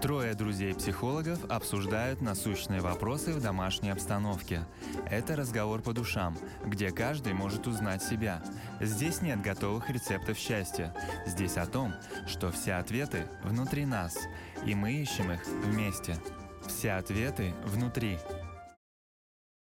Трое друзей-психологов обсуждают насущные вопросы в домашней обстановке. Это разговор по душам, где каждый может узнать себя. Здесь нет готовых рецептов счастья. Здесь о том, что все ответы внутри нас, и мы ищем их вместе. Все ответы внутри.